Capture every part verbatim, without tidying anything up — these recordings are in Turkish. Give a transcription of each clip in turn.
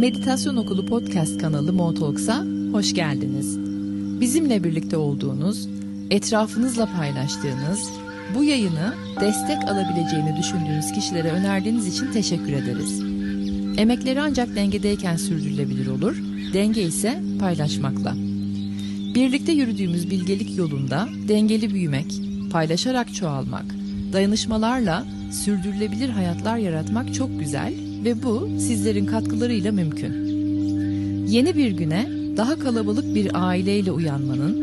Meditasyon Okulu podcast kanalı Montalks'a hoş geldiniz. Bizimle birlikte olduğunuz, etrafınızla paylaştığınız, bu yayını destek alabileceğini düşündüğünüz kişilere önerdiğiniz için teşekkür ederiz. Emekleri ancak dengedeyken sürdürülebilir olur, denge ise paylaşmakla. Birlikte yürüdüğümüz bilgelik yolunda dengeli büyümek, paylaşarak çoğalmak, dayanışmalarla sürdürülebilir hayatlar yaratmak çok güzel ve bu sizlerin katkılarıyla mümkün. Yeni bir güne daha kalabalık bir aileyle uyanmanın,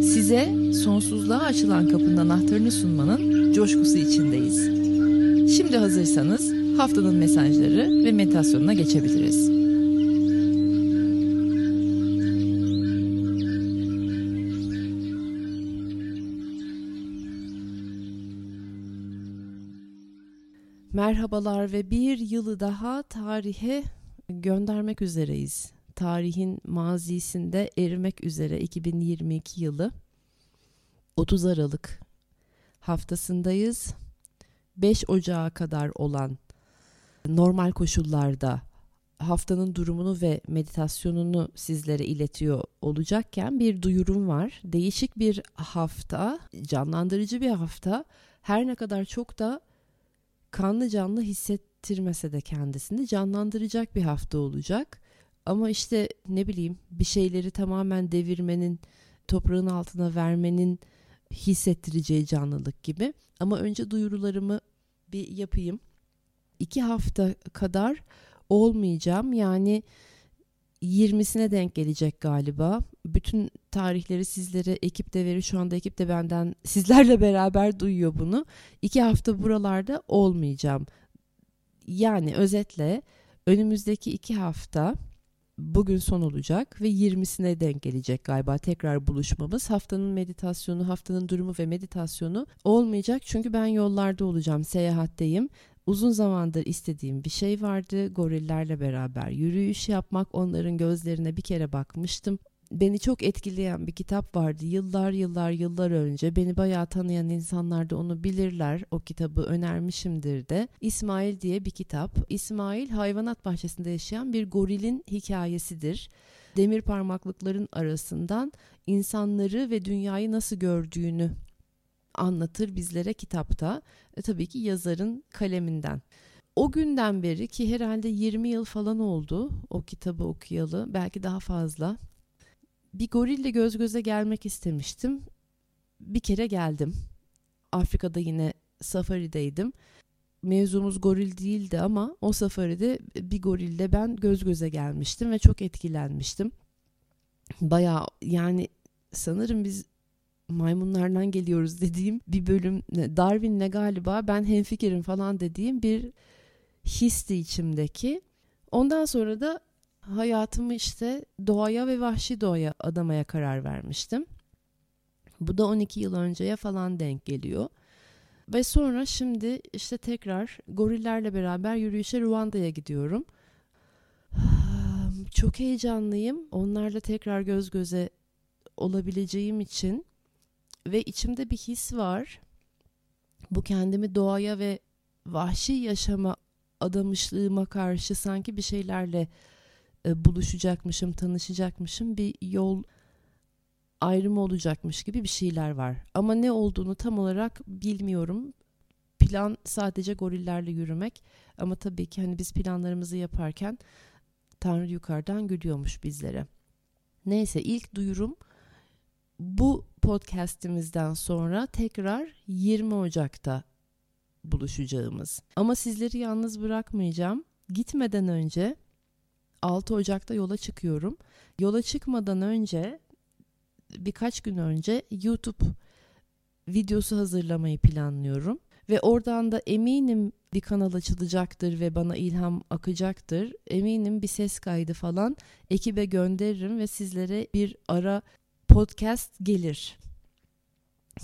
size sonsuzluğa açılan kapının anahtarını sunmanın coşkusu içindeyiz. Şimdi hazırsanız haftanın mesajları ve meditasyonuna geçebiliriz. Merhabalar ve bir yılı daha tarihe göndermek üzereyiz. Tarihin mazisinde erimek üzere iki bin yirmi iki yılı otuz Aralık haftasındayız. beş Ocağa kadar olan normal koşullarda haftanın durumunu ve meditasyonunu sizlere iletiyor olacakken bir duyurum var. Değişik bir hafta, canlandırıcı bir hafta. Her ne kadar çok da kanlı canlı hissettirmese de kendisini canlandıracak bir hafta olacak. Ama işte ne bileyim bir şeyleri tamamen devirmenin, toprağın altına vermenin hissettireceği canlılık gibi. Ama önce duyurularımı bir yapayım. İki hafta kadar olmayacağım. Yani yirmisine denk gelecek galiba. Bütün tarihleri sizlere ekip de verir. Şu anda ekip de benden, sizlerle beraber duyuyor bunu. İki hafta buralarda olmayacağım. Yani özetle önümüzdeki iki hafta bugün son olacak ve yirmisine denk gelecek galiba tekrar buluşmamız. Haftanın meditasyonu, haftanın durumu ve meditasyonu olmayacak çünkü ben yollarda olacağım, seyahatteyim. Uzun zamandır istediğim bir şey vardı. Gorillerle beraber yürüyüş yapmak, onların gözlerine bir kere bakmıştım. Beni çok etkileyen bir kitap vardı yıllar yıllar yıllar önce. Beni bayağı tanıyan insanlar da onu bilirler. O kitabı önermişimdir de. İsmail diye bir kitap. İsmail hayvanat bahçesinde yaşayan bir gorilin hikayesidir. Demir parmaklıkların arasından insanları ve dünyayı nasıl gördüğünü anlatır bizlere kitapta. E, tabii ki yazarın kaleminden. O günden beri ki herhalde yirmi yıl falan oldu o kitabı okuyalı. Belki daha fazla. Bir gorille göz göze gelmek istemiştim. Bir kere geldim. Afrika'da yine safarideydim. Mevzumuz goril değildi ama o safaride bir gorille ben göz göze gelmiştim ve çok etkilenmiştim. Bayağı yani sanırım biz maymunlardan geliyoruz dediğim bir bölüm, Darwin'le galiba ben hemfikirim falan dediğim bir histi içimdeki. Ondan sonra da hayatımı işte doğaya ve vahşi doğaya adamaya karar vermiştim. Bu da on iki yıl önceye falan denk geliyor. Ve sonra şimdi işte tekrar gorillerle beraber yürüyüşe Ruanda'ya gidiyorum. Çok heyecanlıyım. Onlarla tekrar göz göze olabileceğim için ve içimde bir his var. Bu kendimi doğaya ve vahşi yaşama adamışlığıma karşı sanki bir şeylerle buluşacakmışım, tanışacakmışım, bir yol ayrımı olacakmış gibi bir şeyler var. Ama ne olduğunu tam olarak bilmiyorum. Plan sadece gorillerle yürümek. Ama tabii ki hani biz planlarımızı yaparken Tanrı yukarıdan gülüyormuş bizlere. Neyse, ilk duyurum bu podcastimizden sonra tekrar yirmi Ocak'ta buluşacağımız. Ama sizleri yalnız bırakmayacağım. Gitmeden önce altı Ocak'ta yola çıkıyorum. Yola çıkmadan önce birkaç gün önce YouTube videosu hazırlamayı planlıyorum. Ve oradan da eminim bir kanal açılacaktır ve bana ilham akacaktır. Eminim bir ses kaydı falan ekibe gönderirim ve sizlere bir ara podcast gelir.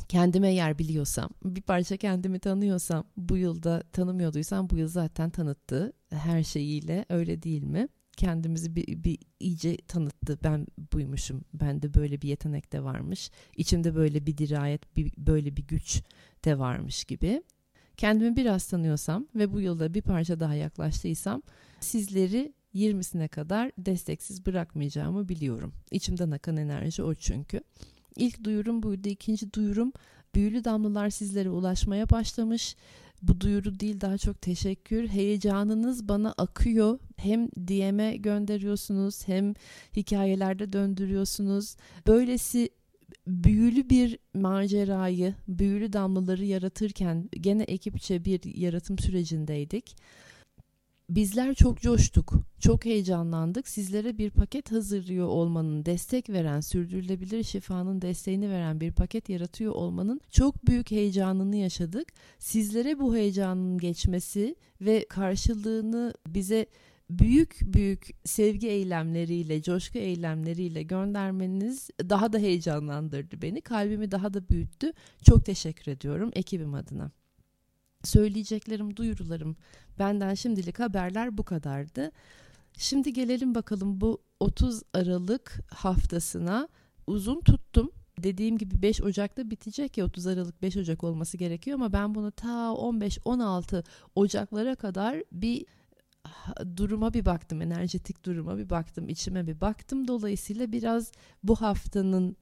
Kendime yer biliyorsam, bir parça kendimi tanıyorsam, bu yılda tanımıyorduysam bu yıl zaten tanıttı her şeyiyle, öyle değil mi? kendimizi bir, bir iyice tanıttı. Ben buymuşum, bende böyle bir yetenek de varmış, İçimde böyle bir dirayet, bir, böyle bir güç de varmış gibi. Kendimi biraz tanıyorsam ve bu yolda bir parça daha yaklaştıysam sizleri yirmisine kadar desteksiz bırakmayacağımı biliyorum. İçimden akan enerji o çünkü. İlk duyurum buydu. İkinci duyurum, büyülü damlalar sizlere ulaşmaya başlamış. Bu duyuru değil, daha çok teşekkür. Heyecanınız bana akıyor. Hem D M'e gönderiyorsunuz, hem hikayelerde döndürüyorsunuz. Böylesi büyülü bir macerayı, büyülü damlaları yaratırken gene ekipçe bir yaratım sürecindeydik. Bizler çok coştuk, çok heyecanlandık. Sizlere bir paket hazırlıyor olmanın, destek veren, sürdürülebilir şifanın desteğini veren bir paket yaratıyor olmanın çok büyük heyecanını yaşadık. Sizlere bu heyecanın geçmesi ve karşılığını bize büyük büyük sevgi eylemleriyle, coşku eylemleriyle göndermeniz daha da heyecanlandırdı beni. Kalbimi daha da büyüttü. Çok teşekkür ediyorum ekibim adına. Söyleyeceklerim, duyurularım, benden şimdilik haberler bu kadardı. Şimdi gelelim bakalım bu otuz Aralık haftasına. Uzun tuttum. Dediğim gibi beş Ocak'ta bitecek ya, otuz Aralık beş Ocak olması gerekiyor ama ben bunu ta on beş on altı Ocaklara kadar bir duruma bir baktım, enerjetik duruma bir baktım, içime bir baktım. Dolayısıyla biraz bu haftanın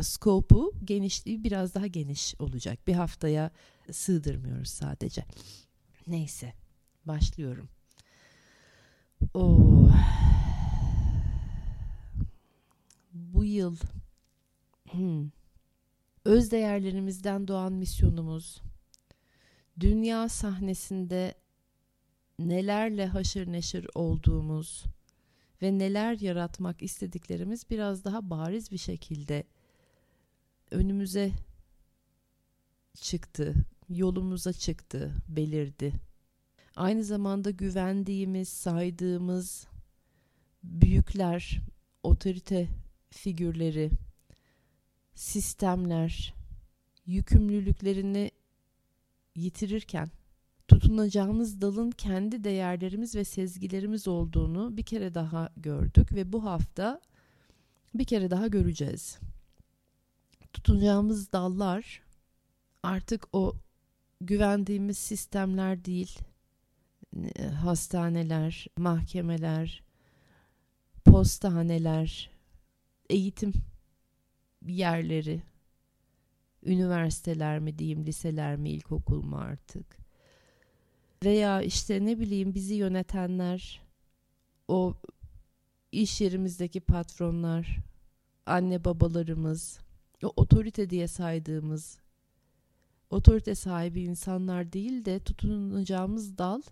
skopu, genişliği biraz daha geniş olacak. Bir haftaya sığdırmıyoruz sadece. Neyse, başlıyorum. Oo. Bu yıl öz değerlerimizden doğan misyonumuz, dünya sahnesinde nelerle haşır neşir olduğumuz ve neler yaratmak istediklerimiz biraz daha bariz bir şekilde önümüze çıktı, yolumuza çıktı, belirdi. Aynı zamanda güvendiğimiz, saydığımız büyükler, otorite figürleri, sistemler yükümlülüklerini yitirirken tutunacağımız dalın kendi değerlerimiz ve sezgilerimiz olduğunu bir kere daha gördük ve bu hafta bir kere daha göreceğiz. Tutunacağımız dallar artık o güvendiğimiz sistemler değil, hastaneler, mahkemeler, postaneler, eğitim yerleri, üniversiteler mi diyeyim, liseler mi, ilkokul mu artık? Veya işte ne bileyim, bizi yönetenler, o iş yerimizdeki patronlar, anne babalarımız, o otorite diye saydığımız otorite sahibi insanlar değil de tutunacağımız dal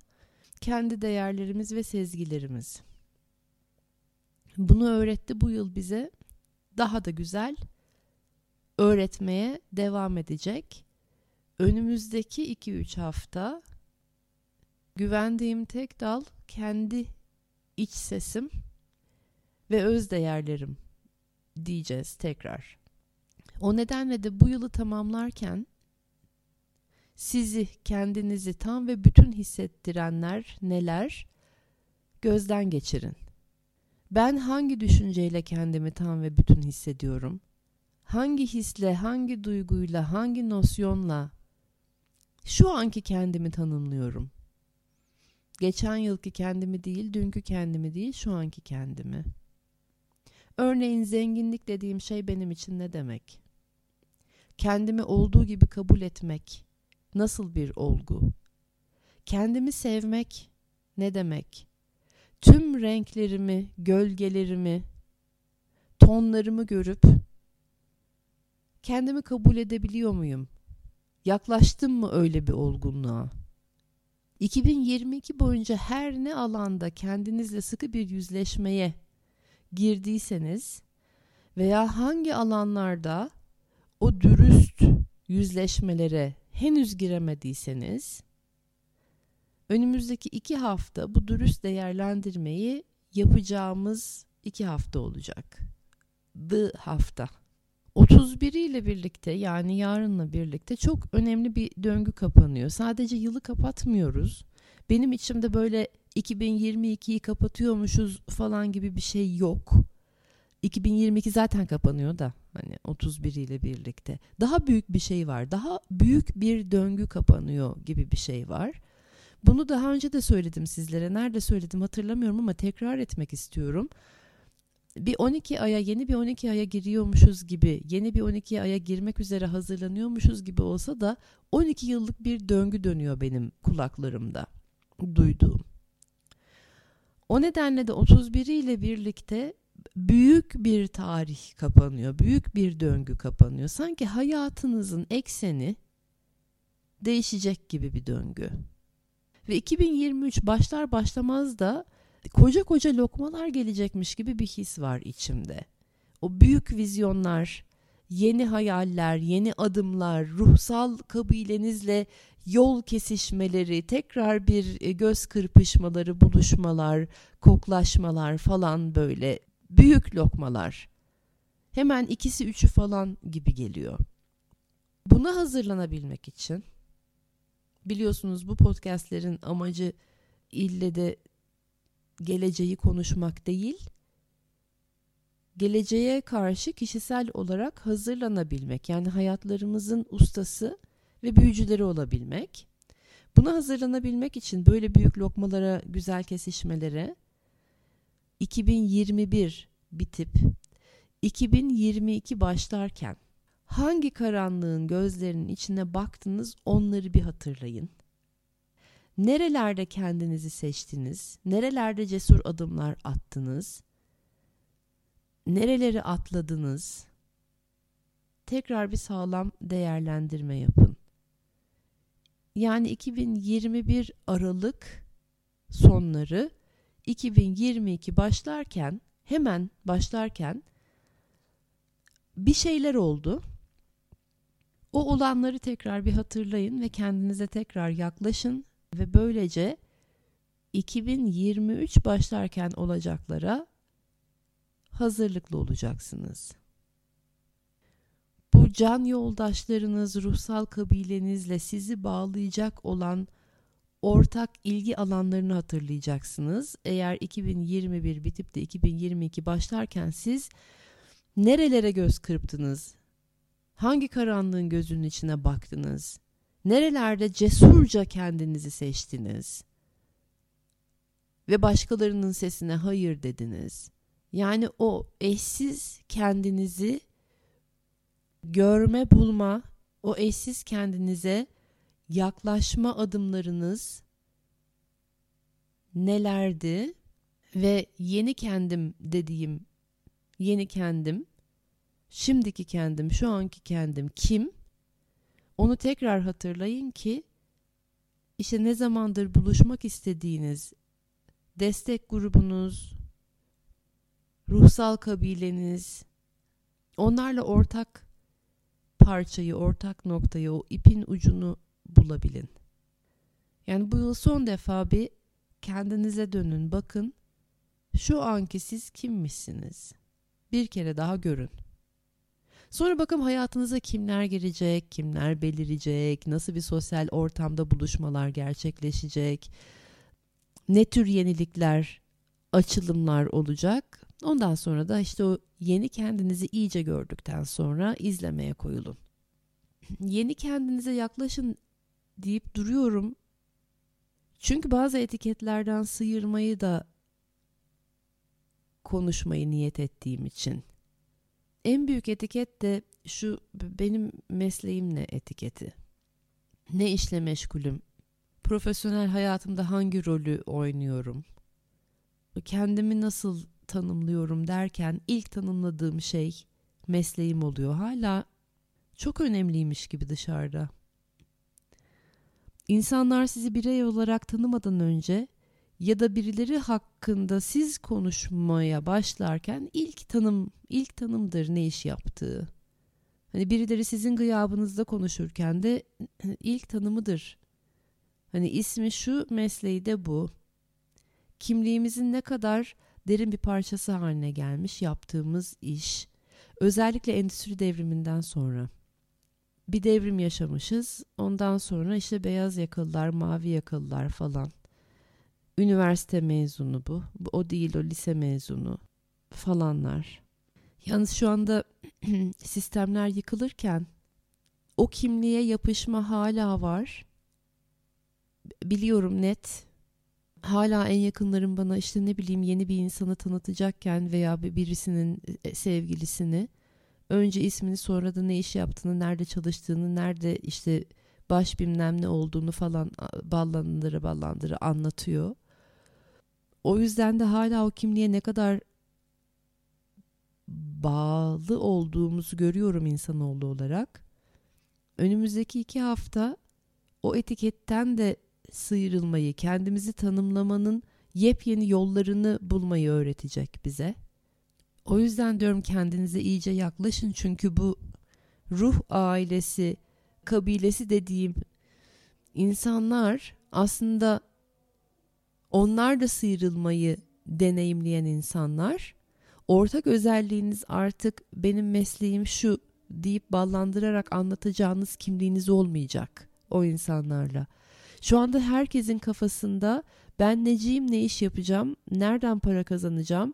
kendi değerlerimiz ve sezgilerimiz. Bunu öğretti bu yıl bize. Daha da güzel öğretmeye devam edecek. Önümüzdeki iki üç hafta güvendiğim tek dal kendi iç sesim ve öz değerlerim diyeceğiz tekrar. O nedenle de bu yılı tamamlarken sizi, kendinizi tam ve bütün hissettirenler neler? Gözden geçirin. Ben hangi düşünceyle kendimi tam ve bütün hissediyorum? Hangi hisle, hangi duyguyla, hangi nosyonla şu anki kendimi tanımlıyorum? Geçen yılki kendimi değil, dünkü kendimi değil, şu anki kendimi. Örneğin zenginlik dediğim şey benim için ne demek? Kendimi olduğu gibi kabul etmek nasıl bir olgu? Kendimi sevmek ne demek? Tüm renklerimi, gölgelerimi, tonlarımı görüp kendimi kabul edebiliyor muyum? Yaklaştım mı öyle bir olgunluğa? iki bin yirmi iki boyunca her ne alanda kendinizle sıkı bir yüzleşmeye girdiyseniz veya hangi alanlarda o dürüst yüzleşmelere henüz giremediyseniz, önümüzdeki iki hafta bu dürüst değerlendirmeyi yapacağımız iki hafta olacak. The hafta. otuz biri ile birlikte, yani yarınla birlikte çok önemli bir döngü kapanıyor. Sadece yılı kapatmıyoruz. Benim içimde böyle iki bin yirmi ikiyi kapatıyormuşuz falan gibi bir şey yok. iki bin yirmi iki zaten kapanıyor da hani otuz bir ile birlikte. Daha büyük bir şey var. Daha büyük bir döngü kapanıyor gibi bir şey var. Bunu daha önce de söyledim sizlere. Nerede söyledim hatırlamıyorum ama tekrar etmek istiyorum. Bir on iki aya, yeni bir on iki aya giriyormuşuz gibi, yeni bir on iki aya girmek üzere hazırlanıyormuşuz gibi olsa da on iki yıllık bir döngü dönüyor benim kulaklarımda duyduğum. O nedenle de otuz biri ile birlikte büyük bir tarih kapanıyor, büyük bir döngü kapanıyor. Sanki hayatınızın ekseni değişecek gibi bir döngü. Ve iki bin yirmi üç başlar başlamaz da koca koca lokmalar gelecekmiş gibi bir his var içimde. O büyük vizyonlar, yeni hayaller, yeni adımlar, ruhsal kabilenizle yol kesişmeleri, tekrar bir göz kırpışmaları, buluşmalar, koklaşmalar falan böyle büyük lokmalar. Hemen ikisi üçü falan gibi geliyor. Buna hazırlanabilmek için, biliyorsunuz bu podcastlerin amacı ille de geleceği konuşmak değil, geleceğe karşı kişisel olarak hazırlanabilmek. Yani hayatlarımızın ustası ve büyücüleri olabilmek. Buna hazırlanabilmek için böyle büyük lokmalara, güzel kesişmelere iki bin yirmi bir bitip iki bin yirmi iki başlarken hangi karanlığın gözlerinin içine baktınız, onları bir hatırlayın. Nerelerde kendinizi seçtiniz? Nerelerde cesur adımlar attınız? Nereleri atladınız? Tekrar bir sağlam değerlendirme yapın. Yani iki bin yirmi bir Aralık sonları, iki bin yirmi iki başlarken, hemen başlarken bir şeyler oldu. O olanları tekrar bir hatırlayın ve kendinize tekrar yaklaşın ve böylece iki bin yirmi üç başlarken olacaklara hazırlıklı olacaksınız. Bu can yoldaşlarınız, ruhsal kabilenizle sizi bağlayacak olan ortak ilgi alanlarını hatırlayacaksınız. Eğer iki bin yirmi bir bitip de iki bin yirmi iki başlarken siz nerelere göz kırptınız? Hangi karanlığın gözünün içine baktınız? Nerelerde cesurca kendinizi seçtiniz? Ve başkalarının sesine hayır dediniz. Yani o eşsiz kendinizi görme, bulma, o eşsiz kendinize yaklaşma adımlarınız nelerdi? Ve yeni kendim dediğim yeni kendim, şimdiki kendim, şu anki kendim kim? Onu tekrar hatırlayın ki işte ne zamandır buluşmak istediğiniz destek grubunuz, ruhsal kabileniz, onlarla ortak parçayı, ortak noktayı, o ipin ucunu bulabilin. Yani bu yıl son defa bir kendinize dönün, bakın şu anki siz kimmişsiniz? Bir kere daha görün. Sonra bakın hayatınıza kimler girecek, kimler belirecek, nasıl bir sosyal ortamda buluşmalar gerçekleşecek, ne tür yenilikler, açılımlar olacak. Ondan sonra da işte o yeni kendinizi iyice gördükten sonra izlemeye koyulun. Yeni kendinize yaklaşın deyip duruyorum. Çünkü bazı etiketlerden sıyırmayı da konuşmayı niyet ettiğim için. En büyük etiket de şu, benim mesleğim ne etiketi? Ne işle meşgulüm? Profesyonel hayatımda hangi rolü oynuyorum? Kendimi nasıl tanımlıyorum derken ilk tanımladığım şey mesleğim oluyor. Hala çok önemliymiş gibi dışarıda. İnsanlar sizi birey olarak tanımadan önce ya da birileri hakkında siz konuşmaya başlarken ilk tanım, ilk tanımdır ne iş yaptığı. Hani birileri sizin gıyabınızda konuşurken de ilk tanımıdır. Hani ismi şu, mesleği de bu. Kimliğimizin ne kadar derin bir parçası haline gelmiş yaptığımız iş. Özellikle endüstri devriminden sonra. Bir devrim yaşamışız. Ondan sonra işte beyaz yakalılar, mavi yakalılar falan. üniversite mezunu bu. O değil, o lise mezunu falanlar. Yalnız şu anda sistemler yıkılırken o kimliğe yapışma hala var. Biliyorum net. Hala en yakınlarım bana işte ne bileyim yeni bir insanı tanıtacakken veya birisinin sevgilisini önce ismini, sonra da ne iş yaptığını, nerede çalıştığını, nerede işte baş bilmem ne olduğunu falan ballandıra ballandıra anlatıyor. O yüzden de hala o kimliğe ne kadar bağlı olduğumuzu görüyorum insanoğlu olarak. Önümüzdeki iki hafta o etiketten de sıyrılmayı, kendimizi tanımlamanın yepyeni yollarını bulmayı öğretecek bize. O yüzden diyorum kendinize iyice yaklaşın, çünkü bu ruh ailesi, kabilesi dediğim insanlar aslında onlar da sıyrılmayı deneyimleyen insanlar. Ortak özelliğiniz artık benim mesleğim şu deyip ballandırarak anlatacağınız kimliğiniz olmayacak o insanlarla. Şu anda herkesin kafasında ben neciyim, ne iş yapacağım, nereden para kazanacağım,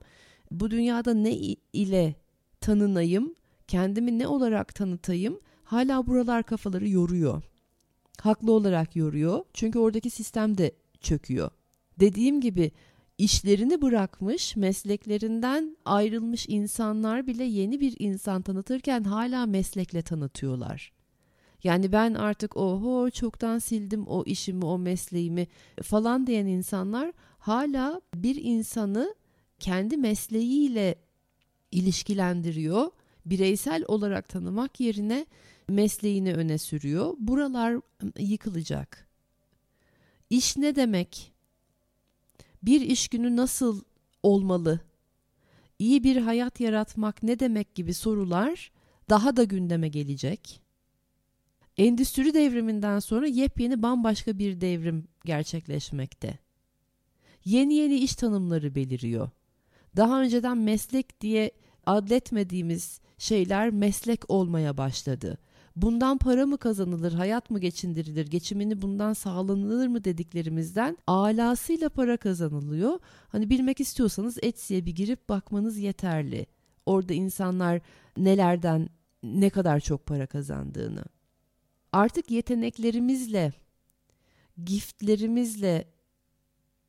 bu dünyada ne ile tanınayım, kendimi ne olarak tanıtayım, hala buralar kafaları yoruyor. Haklı olarak yoruyor, çünkü oradaki sistem de çöküyor. Dediğim gibi işlerini bırakmış, mesleklerinden ayrılmış insanlar bile yeni bir insan tanıtırken hala meslekle tanıtıyorlar. Yani ben artık oho çoktan sildim o işimi, o mesleğimi falan diyen insanlar hala bir insanı kendi mesleğiyle ilişkilendiriyor. Bireysel olarak tanımak yerine mesleğini öne sürüyor. Buralar yıkılacak. İş ne demek? Bir iş günü nasıl olmalı? İyi bir hayat yaratmak ne demek gibi sorular daha da gündeme gelecek. Endüstri devriminden sonra yepyeni bambaşka bir devrim gerçekleşmekte. Yeni yeni iş tanımları beliriyor. Daha önceden meslek diye adletmediğimiz şeyler meslek olmaya başladı. Bundan para mı kazanılır, hayat mı geçindirilir, geçimini bundan sağlanılır mı dediklerimizden alasıyla para kazanılıyor. Hani bilmek istiyorsanız Etsy'ye bir girip bakmanız yeterli. Orada insanlar nelerden ne kadar çok para kazandığını. Artık yeteneklerimizle, giftlerimizle,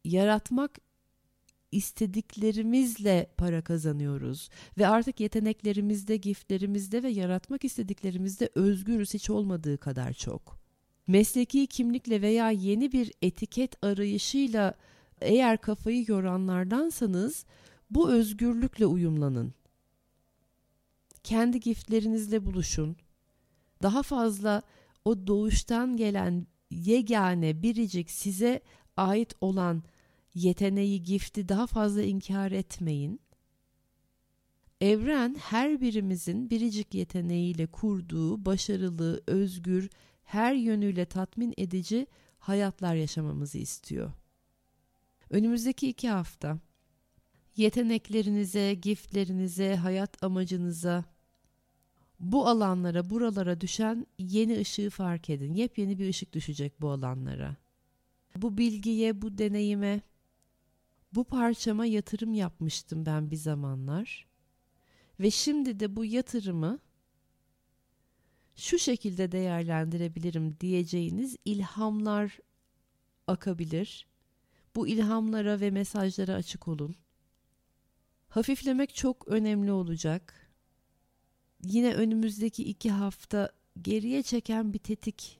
yaratmak istediklerimizle para kazanıyoruz. Ve artık yeteneklerimizde, giftlerimizde ve yaratmak istediklerimizde özgürüz hiç olmadığı kadar çok. Mesleki kimlikle veya yeni bir etiket arayışıyla eğer kafayı yoranlardansanız bu özgürlükle uyumlanın. Kendi giftlerinizle buluşun. Daha fazla o doğuştan gelen yegane, biricik, size ait olan yeteneği, gifti daha fazla inkar etmeyin. Evren her birimizin biricik yeteneğiyle kurduğu başarılı, özgür, her yönüyle tatmin edici hayatlar yaşamamızı istiyor. Önümüzdeki iki hafta yeteneklerinize, giftlerinize, hayat amacınıza, bu alanlara, buralara düşen yeni ışığı fark edin. Yepyeni bir ışık düşecek bu alanlara. Bu bilgiye, bu deneyime, bu parçama yatırım yapmıştım ben bir zamanlar. Ve şimdi de bu yatırımı şu şekilde değerlendirebilirim diyeceğiniz ilhamlar akabilir. Bu ilhamlara ve mesajlara açık olun. Hafiflemek çok önemli olacak. Yine önümüzdeki iki hafta geriye çeken bir tetik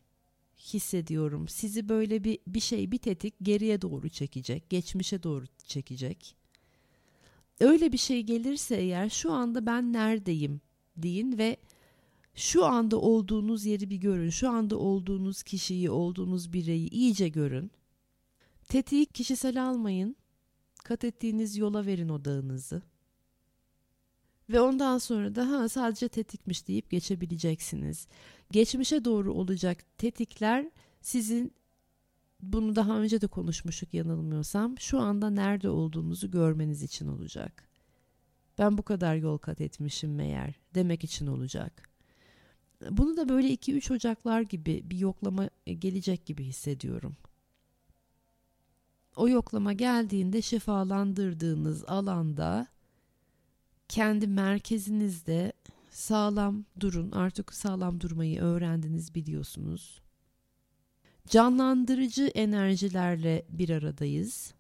hissediyorum. Sizi böyle bir, bir şey, bir tetik geriye doğru çekecek, geçmişe doğru çekecek. Öyle bir şey gelirse eğer şu anda ben neredeyim deyin ve şu anda olduğunuz yeri bir görün. Şu anda olduğunuz kişiyi, olduğunuz bireyi iyice görün. Tetiği kişisel almayın, kat ettiğiniz yola verin odağınızı. Ve ondan sonra da ha, sadece tetikmiş deyip geçebileceksiniz. Geçmişe doğru olacak tetikler sizin, bunu daha önce de konuşmuştuk yanılmıyorsam, şu anda nerede olduğunuzu görmeniz için olacak. Ben bu kadar yol kat etmişim meğer demek için olacak. Bunu da böyle iki üç Ocaklar gibi bir yoklama gelecek gibi hissediyorum. o yoklama geldiğinde şifalandırdığınız alanda, kendi merkezinizde sağlam durun. Artık sağlam durmayı öğrendiniz, biliyorsunuz. Canlandırıcı enerjilerle bir aradayız.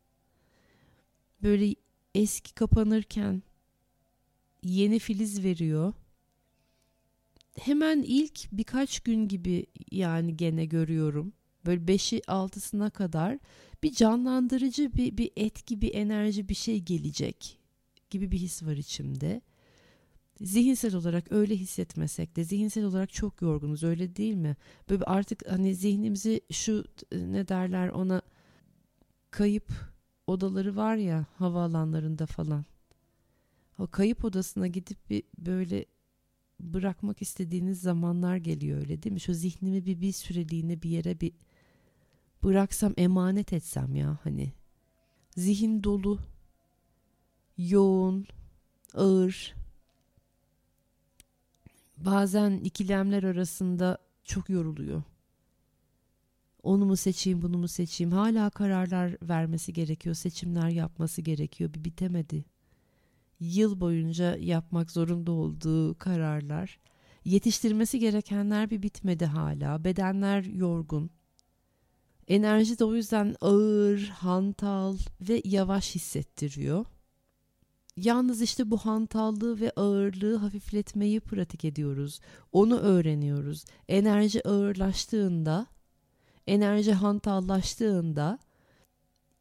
Böyle eski kapanırken yeni filiz veriyor. Hemen ilk birkaç gün gibi yani gene görüyorum. Böyle beşi altısına kadar bir canlandırıcı bir, bir etki, bir enerji, bir şey gelecek gibi bir his var içimde. Zihinsel olarak öyle hissetmesek de zihinsel olarak çok yorgunuz, öyle değil mi? Böyle artık hani zihnimizi şu ne derler ona, kayıp odaları var ya havaalanlarında falan. O kayıp odasına gidip bir böyle bırakmak istediğiniz zamanlar geliyor, öyle değil mi? Şu zihnimi bir bir süreliğine bir yere bir bıraksam, emanet etsem ya hani. Zihin dolu, yoğun, ağır. Bazen ikilemler arasında çok yoruluyor. Onu mu seçeyim, bunu mu seçeyim? Hala kararlar vermesi gerekiyor, seçimler yapması gerekiyor. Bir bitemedi. Yıl boyunca yapmak zorunda olduğu kararlar, yetiştirmesi gerekenler bir bitmedi hala. Bedenler yorgun. Enerji de o yüzden ağır, hantal ve yavaş hissettiriyor. Yalnız işte bu hantallığı ve ağırlığı hafifletmeyi pratik ediyoruz. Onu öğreniyoruz. Enerji ağırlaştığında, enerji hantallaştığında,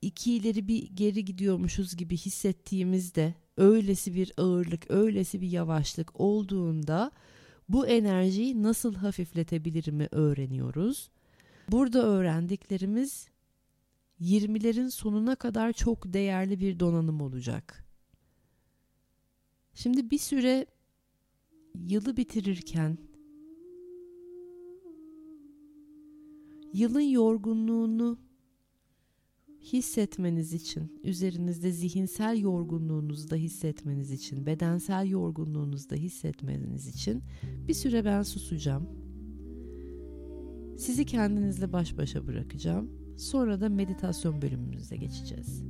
iki ileri bir geri gidiyormuşuz gibi hissettiğimizde, öylesi bir ağırlık, öylesi bir yavaşlık olduğunda bu enerjiyi nasıl hafifletebilirimi öğreniyoruz. Burada öğrendiklerimiz yirmilerin sonuna kadar çok değerli bir donanım olacak. Şimdi bir süre yılı bitirirken yılın yorgunluğunu hissetmeniz için, üzerinizde zihinsel yorgunluğunuzu da hissetmeniz için, bedensel yorgunluğunuzu da hissetmeniz için bir süre ben susacağım. Sizi kendinizle baş başa bırakacağım. Sonra da meditasyon bölümümüze geçeceğiz.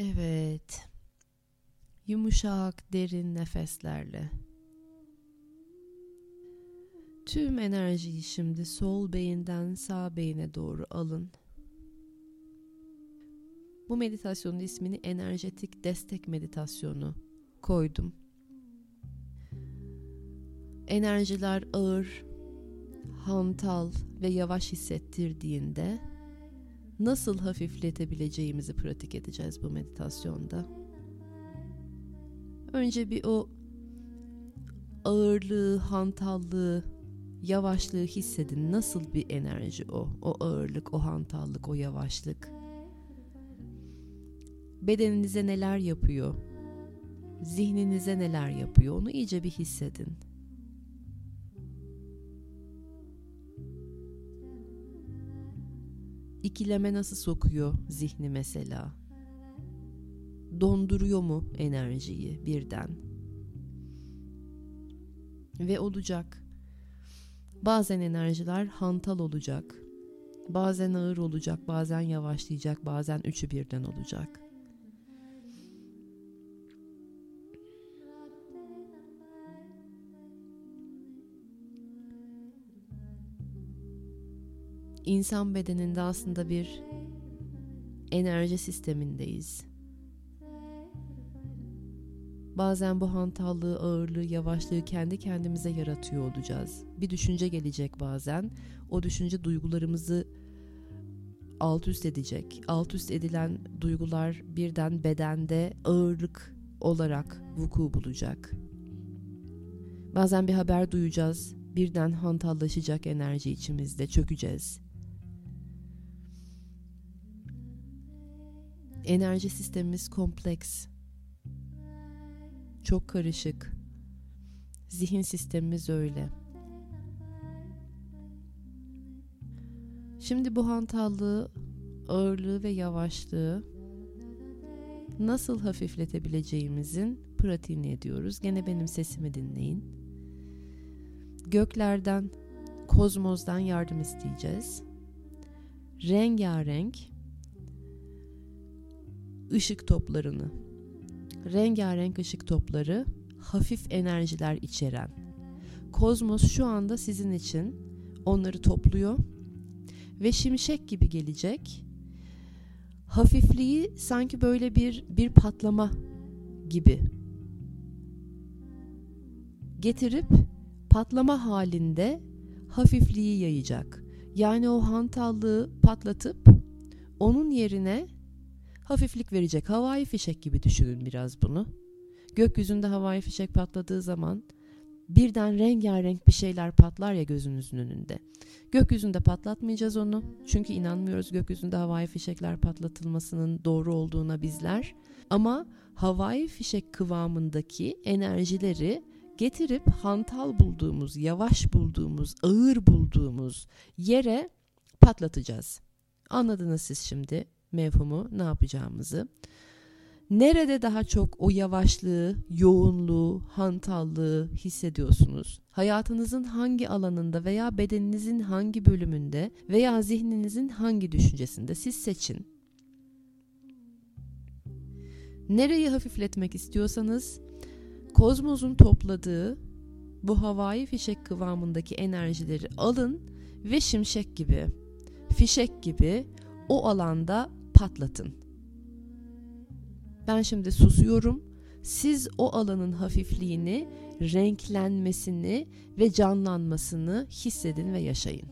Evet, yumuşak, derin nefeslerle tüm enerjiyi şimdi sol beyinden sağ beyine doğru alın. Bu meditasyonun ismini enerjetik destek meditasyonu koydum. Enerjiler ağır, hantal ve yavaş hissettirdiğinde nasıl hafifletebileceğimizi pratik edeceğiz bu meditasyonda. Önce bir o ağırlığı, hantallığı, yavaşlığı hissedin. Nasıl bir enerji o? O ağırlık, o hantallık, o yavaşlık. Bedeninize neler yapıyor? Zihninize neler yapıyor? Onu iyice bir hissedin. İkileme nasıl sokuyor zihni mesela? Donduruyor mu enerjiyi birden? Ve olacak. Bazen enerjiler hantal olacak. Bazen ağır olacak, bazen yavaşlayacak, bazen üçü birden olacak. İnsan bedeninde aslında bir enerji sistemindeyiz. Bazen bu hantallığı, ağırlığı, yavaşlığı kendi kendimize yaratıyor olacağız. Bir düşünce gelecek bazen. O düşünce duygularımızı alt üst edecek. Alt üst edilen duygular birden bedende ağırlık olarak vuku bulacak. Bazen bir haber duyacağız. Birden hantallaşacak enerji içimizde, çökeceğiz. Enerji sistemimiz kompleks, çok karışık. Zihin sistemimiz öyle. Şimdi bu hantallığı, ağırlığı ve yavaşlığı nasıl hafifletebileceğimizin pratiğini ediyoruz. Gene benim sesimi dinleyin. Göklerden, kozmosdan yardım isteyeceğiz. Rengarenk ışık toplarını, rengarenk ışık topları, hafif enerjiler içeren. Kozmos şu anda sizin için onları topluyor ve şimşek gibi gelecek. Hafifliği sanki böyle bir bir patlama gibi getirip patlama halinde hafifliği yayacak. Yani o hantallığı patlatıp onun yerine hafiflik verecek. Havai fişek gibi düşünün biraz bunu. Gökyüzünde havai fişek patladığı zaman birden rengarenk bir şeyler patlar ya gözünüzün önünde. Gökyüzünde patlatmayacağız onu. Çünkü inanmıyoruz gökyüzünde havai fişekler patlatılmasının doğru olduğuna bizler. Ama havai fişek kıvamındaki enerjileri getirip hantal bulduğumuz, yavaş bulduğumuz, ağır bulduğumuz yere patlatacağız. Anladınız siz şimdi mefhumu, ne yapacağımızı. Nerede daha çok o yavaşlığı, yoğunluğu, hantallığı hissediyorsunuz? Hayatınızın hangi alanında veya bedeninizin hangi bölümünde veya zihninizin hangi düşüncesinde, siz seçin. Nereyi hafifletmek istiyorsanız, kozmosun topladığı bu havai fişek kıvamındaki enerjileri alın ve şimşek gibi, fişek gibi o alanda patlatın. Ben şimdi susuyorum. Siz o alanın hafifliğini, renklenmesini ve canlanmasını hissedin ve yaşayın.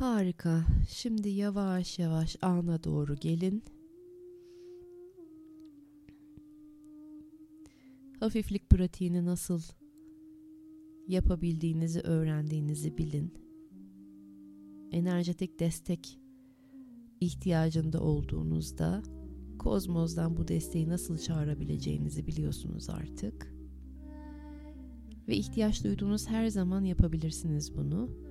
Harika. Şimdi yavaş yavaş ana doğru gelin. Hafiflik pratiğini nasıl yapabildiğinizi, öğrendiğinizi bilin. Enerjetik destek ihtiyacında olduğunuzda kozmosdan bu desteği nasıl çağırabileceğinizi biliyorsunuz artık. Ve ihtiyaç duyduğunuz her zaman yapabilirsiniz bunu.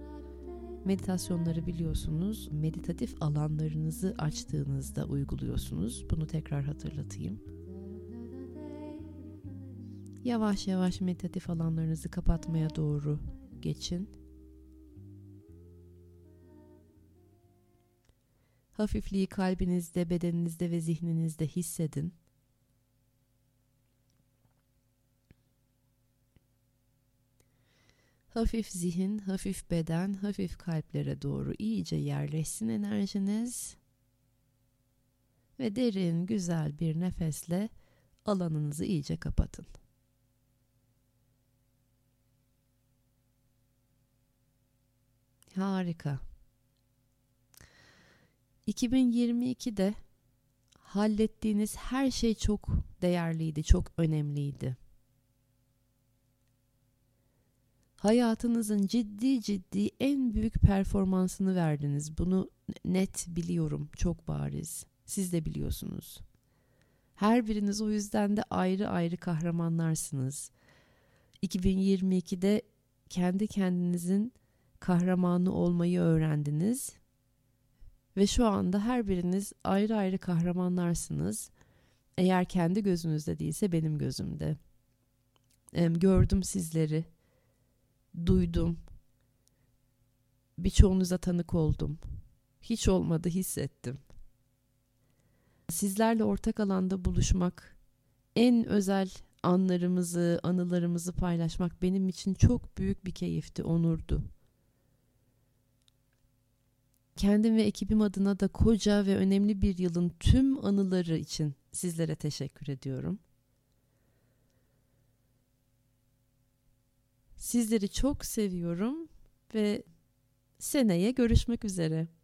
Meditasyonları biliyorsunuz, meditatif alanlarınızı açtığınızda uyguluyorsunuz. Bunu tekrar hatırlatayım. Yavaş yavaş meditatif alanlarınızı kapatmaya doğru geçin. Hafifliği kalbinizde, bedeninizde ve zihninizde hissedin. Hafif zihin, hafif beden, hafif kalplere doğru iyice yerleşsin enerjiniz. Ve derin, güzel bir nefesle alanınızı iyice kapatın. Harika. iki bin yirmi ikide hallettiğiniz her şey çok değerliydi, çok önemliydi. Hayatınızın ciddi ciddi en büyük performansını verdiniz. Bunu net biliyorum, çok bariz. Siz de biliyorsunuz. Her biriniz o yüzden de ayrı ayrı kahramanlarsınız. iki bin yirmi ikide kendi kendinizin kahramanı olmayı öğrendiniz. Ve şu anda her biriniz ayrı ayrı kahramanlarsınız. Eğer kendi gözünüzde değilse benim gözümde. Gördüm sizleri. Duydum, birçoğunuza tanık oldum, hiç olmadı hissettim. Sizlerle ortak alanda buluşmak, en özel anlarımızı, anılarımızı paylaşmak benim için çok büyük bir keyifti, onurdu. Kendim ve ekibim adına da koca ve önemli bir yılın tüm anıları için sizlere teşekkür ediyorum. Sizleri çok seviyorum ve seneye görüşmek üzere.